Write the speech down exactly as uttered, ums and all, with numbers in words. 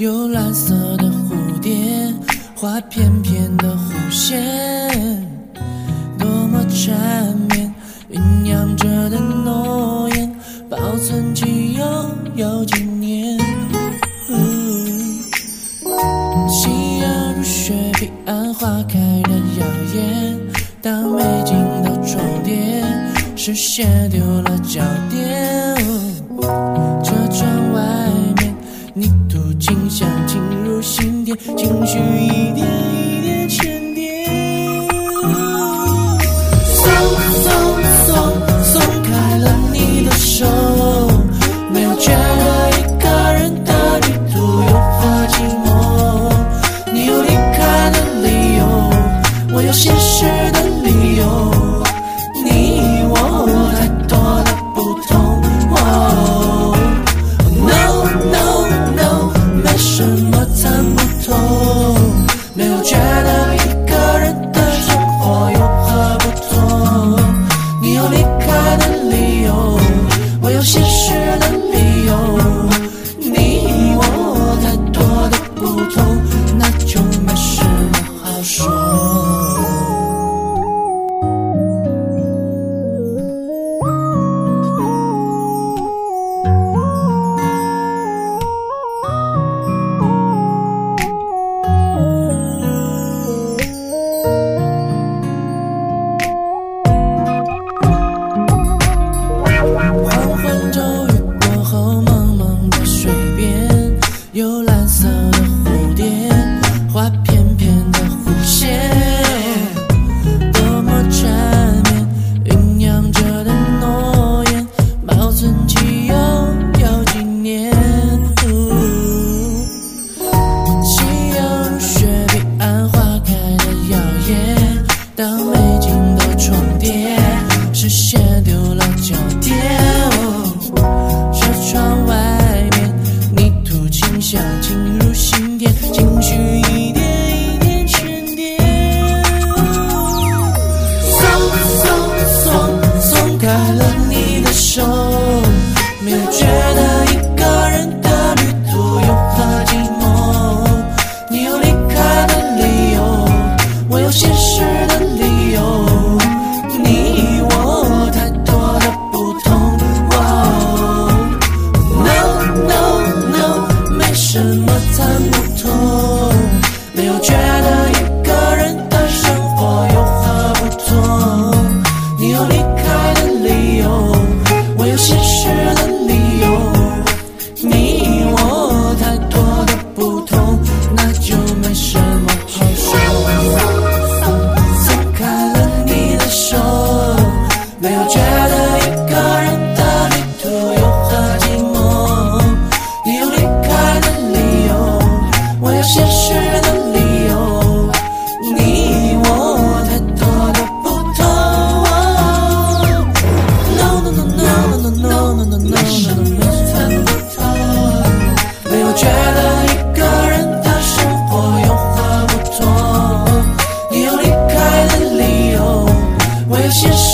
有蓝色的蝴蝶，画翩翩的弧线，多么缠绵，酝酿着的诺言，保存起又有几年。嗯、夕阳如雪，彼岸花开的耀眼，当美景到重叠，视线丢了焦点。哦、这窗外面，泥土清香进入心田，情绪一点一点沉淀。松松松，松开了你的手，没有觉得一个人的旅途有多寂寞。你有离开的理由，我有现实的理由。It's just